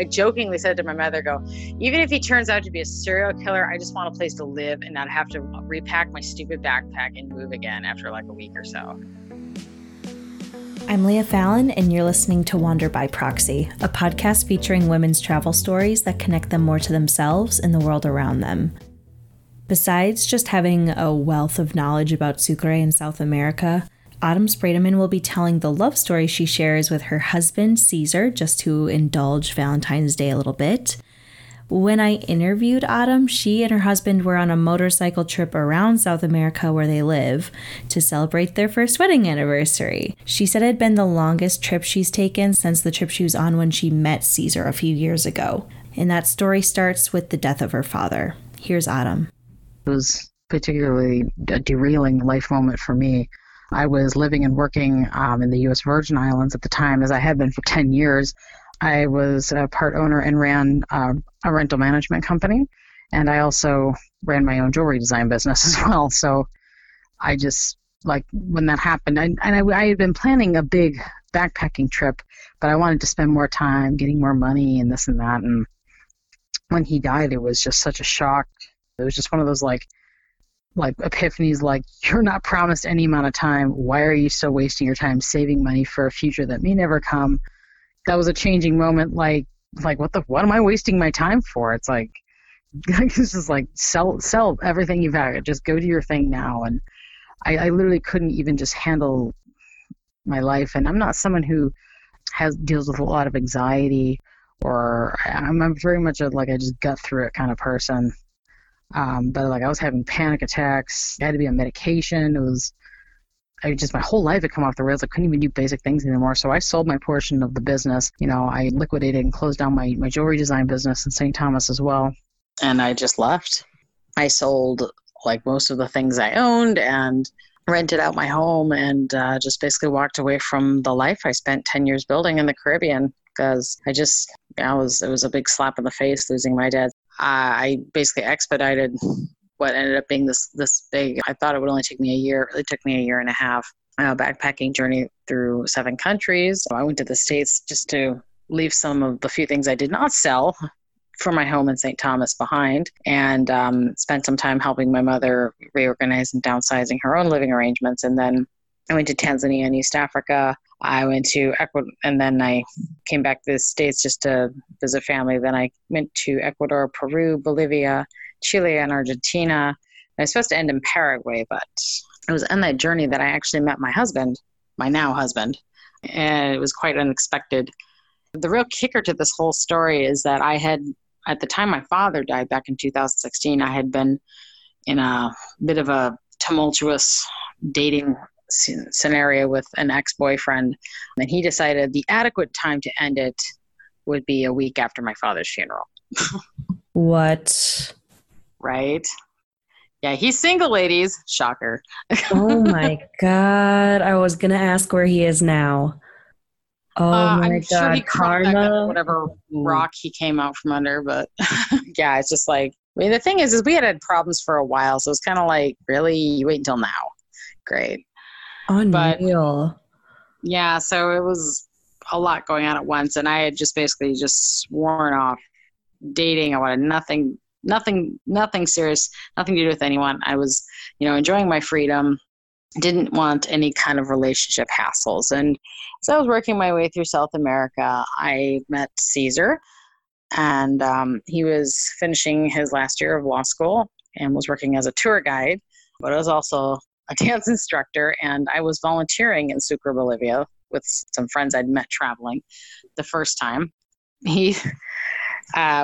I jokingly said to my mother, go, even if he turns out to be a serial killer, I just want a place to live and not have to repack my stupid backpack and move again after like a week or so. I'm Leah Fallon, and you're listening to Wander by Proxy, a podcast featuring women's travel stories that connect them more to themselves and the world around them. Besides just having a wealth of knowledge about Sucre in South America, Autumn Sprademan will be telling the love story she shares with her husband, Caesar, just to indulge Valentine's Day a little bit. When I interviewed Autumn, she and her husband were on a motorcycle trip around South America where they live to celebrate their first wedding anniversary. She said it had been the longest trip she's taken since the trip she was on when she met Caesar a few years ago. And that story starts with the death of her father. Here's Autumn. It was particularly a derailing life moment for me. I was living and working in the U.S. Virgin Islands at the time, as I had been for 10 years. I was a part owner and ran a rental management company, and I also ran my own jewelry design business as well. So I just, like, when that happened, I had been planning a big backpacking trip, but I wanted to spend more time getting more money and this and that. And when he died, it was just such a shock. It was just one of those, like epiphanies, like, you're not promised any amount of time. Why are you still wasting your time saving money for a future that may never come? That was a changing moment, like what am I wasting my time for? It's like, this is like, sell everything you've had. Just go do your thing now. And I literally couldn't even just handle my life. And I'm not someone who deals with a lot of anxiety, or I'm very much I just gut through it kind of person. But I was having panic attacks. I had to be on medication. It was, my whole life had come off the rails. I couldn't even do basic things anymore. So I sold my portion of the business. I liquidated and closed down my jewelry design business in St. Thomas as well. And I just left. I sold most of the things I owned and rented out my home, and just basically walked away from the life I spent 10 years building in the Caribbean, because it was a big slap in the face losing my dad. I basically expedited what ended up being this big, I thought it would only take me a year. It really took me a year and a half backpacking journey through 7 countries. So I went to the States just to leave some of the few things I did not sell for my home in St. Thomas behind, and spent some time helping my mother reorganize and downsizing her own living arrangements. And then I went to Tanzania and East Africa. I went to Ecuador, and then I came back to the States just to visit family. Then I went to Ecuador, Peru, Bolivia, Chile, and Argentina. I was supposed to end in Paraguay, but it was on that journey that I actually met my husband, my now husband, and it was quite unexpected. The real kicker to this whole story is that I had, at the time my father died back in 2016, I had been in a bit of a tumultuous dating scenario with an ex-boyfriend, and he decided the adequate time to end it would be a week after my father's funeral. What? Right? Yeah, he's single, ladies. Shocker. Oh my God. I was going to ask where he is now. Oh my God. I'm sure he crawled back up whatever rock he came out from under, but yeah, it's just the thing is we had problems for a while, so it's kind of really, you wait until now. Great. Unreal. But yeah, so it was a lot going on at once, and I had just basically just sworn off dating. I wanted nothing serious, nothing to do with anyone. I was, enjoying my freedom, didn't want any kind of relationship hassles. And as I was working my way through South America, I met Caesar, and he was finishing his last year of law school and was working as a tour guide, but I was also a dance instructor, and I was volunteering in Sucre, Bolivia with some friends I'd met traveling the first time. He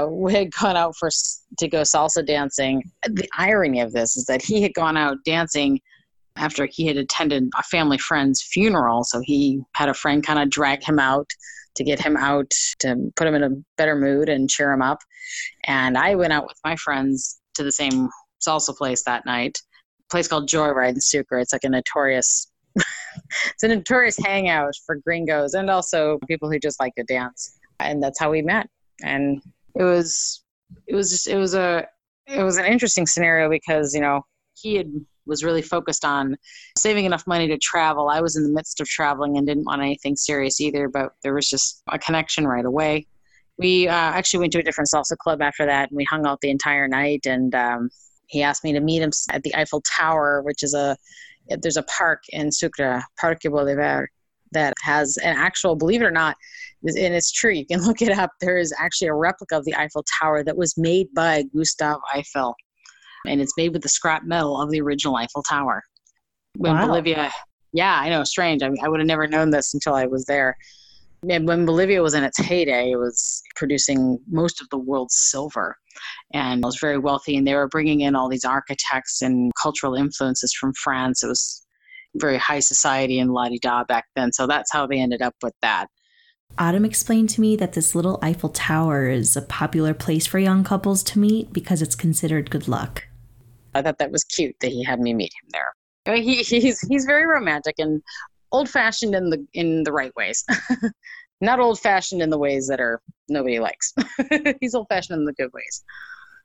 we had gone out to go salsa dancing. The irony of this is that he had gone out dancing after he had attended a family friend's funeral. So he had a friend kind of drag him out to get him out, to put him in a better mood and cheer him up. And I went out with my friends to the same salsa place that night, a place called Joyride in Sucre. It's it's a notorious hangout for gringos and also people who just like to dance. And that's how we met. And it was an interesting scenario because, he was really focused on saving enough money to travel. I was in the midst of traveling and didn't want anything serious either, but there was just a connection right away. We actually went to a different salsa club after that, and we hung out the entire night. And he asked me to meet him at the Eiffel Tower, which is there's a park in Sucre, Parque Bolivar, that has an actual, believe it or not, and it's true, you can look it up, there is actually a replica of the Eiffel Tower that was made by Gustave Eiffel. And it's made with the scrap metal of the original Eiffel Tower. When Bolivia, yeah, I know, strange. I mean, I would have never known this until I was there. And when Bolivia was in its heyday, it was producing most of the world's silver and was very wealthy. And they were bringing in all these architects and cultural influences from France. It was very high society and la-di-da back then. So that's how they ended up with that. Autumn explained to me that this little Eiffel Tower is a popular place for young couples to meet because it's considered good luck. I thought that was cute that he had me meet him there. I mean, he's very romantic and old-fashioned in the right ways. Not old-fashioned in the ways that are nobody likes. He's old-fashioned in the good ways.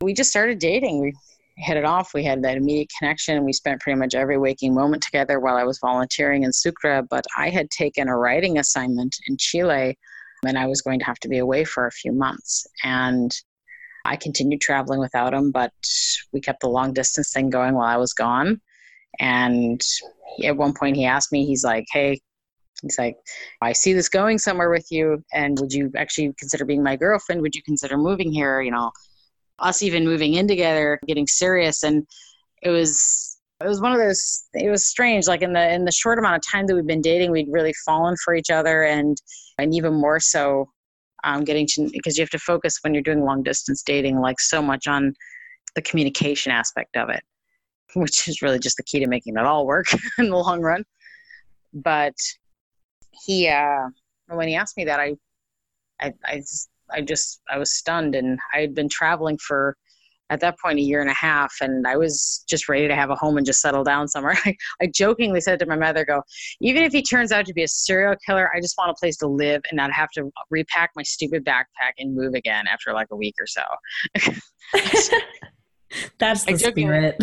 We just started dating. We hit it off. We had that immediate connection. We spent pretty much every waking moment together while I was volunteering in Sucre, but I had taken a writing assignment in Chile, and I was going to have to be away for a few months. And I continued traveling without him, but we kept the long distance thing going while I was gone. And at one point he asked me, he's like, hey, he's like, I see this going somewhere with you. And would you actually consider being my girlfriend? Would you consider moving here? You know, us even moving in together, getting serious. And it was one of those, it was strange. Like in the short amount of time that we'd been dating, we'd really fallen for each other. And even more so getting to, because you have to focus when you're doing long distance dating, like so much on the communication aspect of it, which is really just the key to making it all work in the long run. But he, when he asked me that, I was stunned, and I had been traveling for, at that point, 1.5 years, and I was just ready to have a home and just settle down somewhere. I jokingly said to my mother, even if he turns out to be a serial killer, I just want a place to live and not have to repack my stupid backpack and move again after like a week or so. That's the spirit.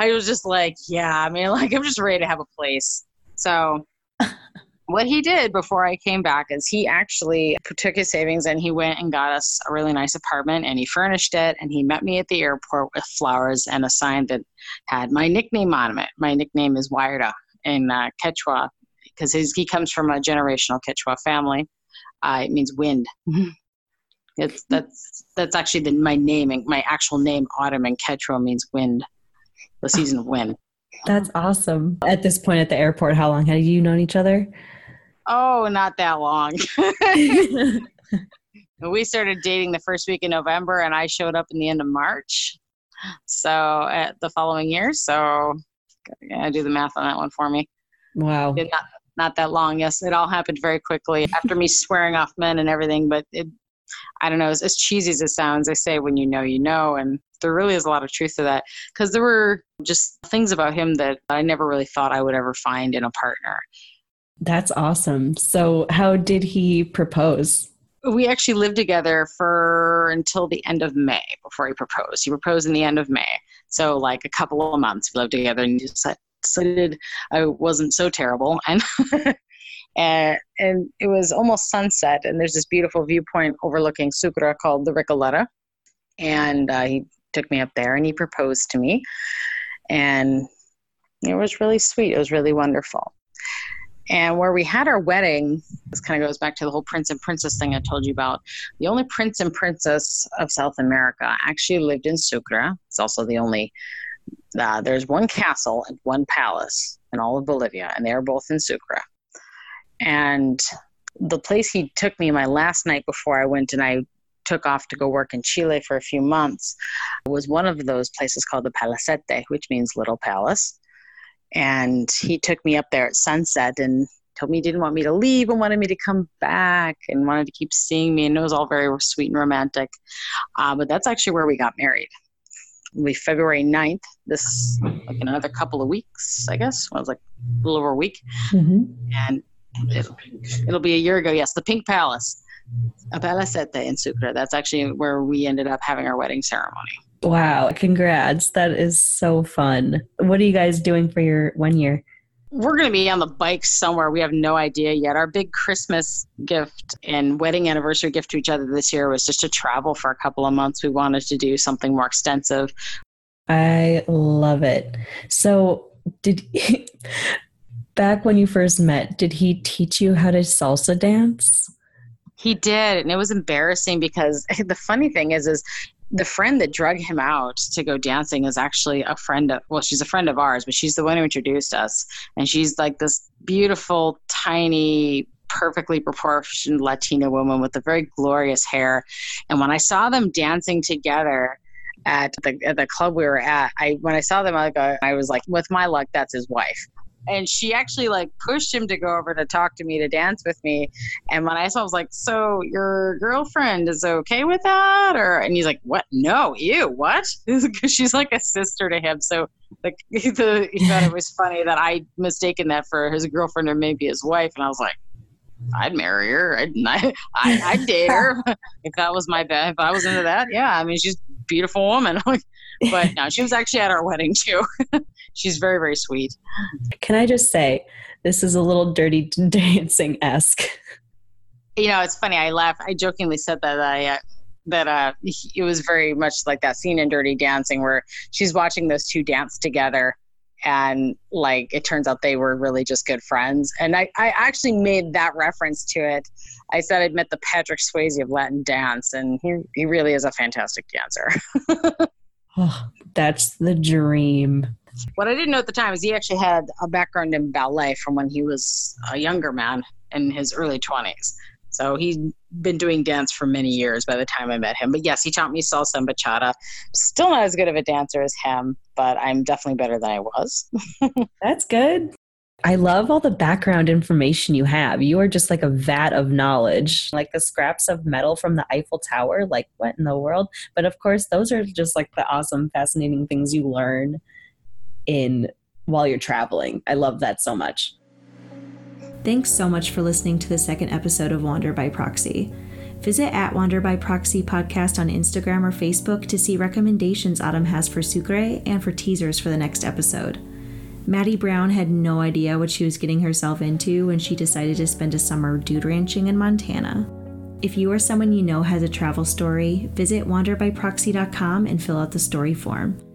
I was just like, yeah, I mean, like, I'm just ready to have a place. So what he did before I came back is he actually took his savings and he went and got us a really nice apartment, and he furnished it, and he met me at the airport with flowers and a sign that had my nickname on it. My nickname is Waira in Quechua, because he comes from a generational Quechua family. It means wind. That's actually my naming. My actual name, Autumn, in Quechua means wind, the season of wind. That's awesome. At this point at the airport, how long had you known each other? Oh, not that long. We started dating the first week in November, and I showed up in the end of March. So at the following year. So yeah, do the math on that one for me. Wow. Not that long. Yes, it all happened very quickly after me swearing off men and everything, but I don't know, as cheesy as it sounds, I say when you know, and there really is a lot of truth to that, because there were just things about him that I never really thought I would ever find in a partner. That's awesome. So how did he propose? We actually lived together until the end of May before he proposed. He proposed in the end of May. So like a couple of months we lived together, and decided I wasn't so terrible. And it was almost sunset, and there's this beautiful viewpoint overlooking Sucre called the Recoleta. And he took me up there, and he proposed to me. And it was really sweet. It was really wonderful. And where we had our wedding, this kind of goes back to the whole prince and princess thing I told you about. The only prince and princess of South America actually lived in Sucre. It's also the only, there's one castle and one palace in all of Bolivia, and they're both in Sucre. And the place he took me my last night before I went and I took off to go work in Chile for a few months was one of those places called the Palacete, which means little palace. And he took me up there at sunset and told me he didn't want me to leave and wanted me to come back and wanted to keep seeing me. And it was all very sweet and romantic. But that's actually where we got married. It'll be February 9th, this, like in another couple of weeks, I guess. Well, it was like a little over a week. Mm-hmm. And it'll be a year ago. Yes, the Pink Palace, a Palacete in Sucre. That's actually where we ended up having our wedding ceremony. Wow! Congrats. That is so fun. What are you guys doing for your 1 year? We're going to be on the bike somewhere. We have no idea yet. Our big Christmas gift and wedding anniversary gift to each other this year was just to travel for a couple of months. We wanted to do something more extensive. I love it. So back when you first met, did he teach you how to salsa dance? He did. And it was embarrassing because the funny thing is the friend that drug him out to go dancing is actually a friend of, well, she's a friend of ours, but she's the one who introduced us. And she's like this beautiful, tiny, perfectly proportioned Latina woman with a very glorious hair. And when I saw them dancing together at the club we were at, I was like, with my luck, that's his wife. And she actually pushed him to go over to talk to me, to dance with me. And when I saw, I was like, so your girlfriend is okay with that? And he's like, what? No, ew, what? She's like a sister to him. So he thought it was funny that I mistaken that for his girlfriend or maybe his wife. And I was like, I'd marry her. I'd date her. If that was my bad, if I was into that. Yeah. I mean, she's a beautiful woman. But no, she was actually at our wedding too. She's very, very sweet. Can I just say, this is a little Dirty Dancing-esque. You know, it's funny. I laugh. I jokingly said that it was very much like that scene in Dirty Dancing where she's watching those two dance together. And it turns out they were really just good friends. And I actually made that reference to it. I said I'd met the Patrick Swayze of Latin dance, and he really is a fantastic dancer. Oh, that's the dream. What I didn't know at the time is he actually had a background in ballet from when he was a younger man in his early 20s. So he'd been doing dance for many years by the time I met him. But yes, he taught me salsa and bachata. Still not as good of a dancer as him, but I'm definitely better than I was. That's good. I love all the background information you have. You are just like a vat of knowledge, like the scraps of metal from the Eiffel Tower. Like, what in the world? But of course, those are just like the awesome, fascinating things you learn while you're traveling. I love that so much. Thanks so much for listening to the second episode of Wander by Proxy. Visit @WanderByProxy podcast on Instagram or Facebook to see recommendations Autumn has for Sucre and for teasers for the next episode. Maddie Brown had no idea what she was getting herself into when she decided to spend a summer dude ranching in Montana. If you or someone you know has a travel story, visit WanderByProxy.com and fill out the story form.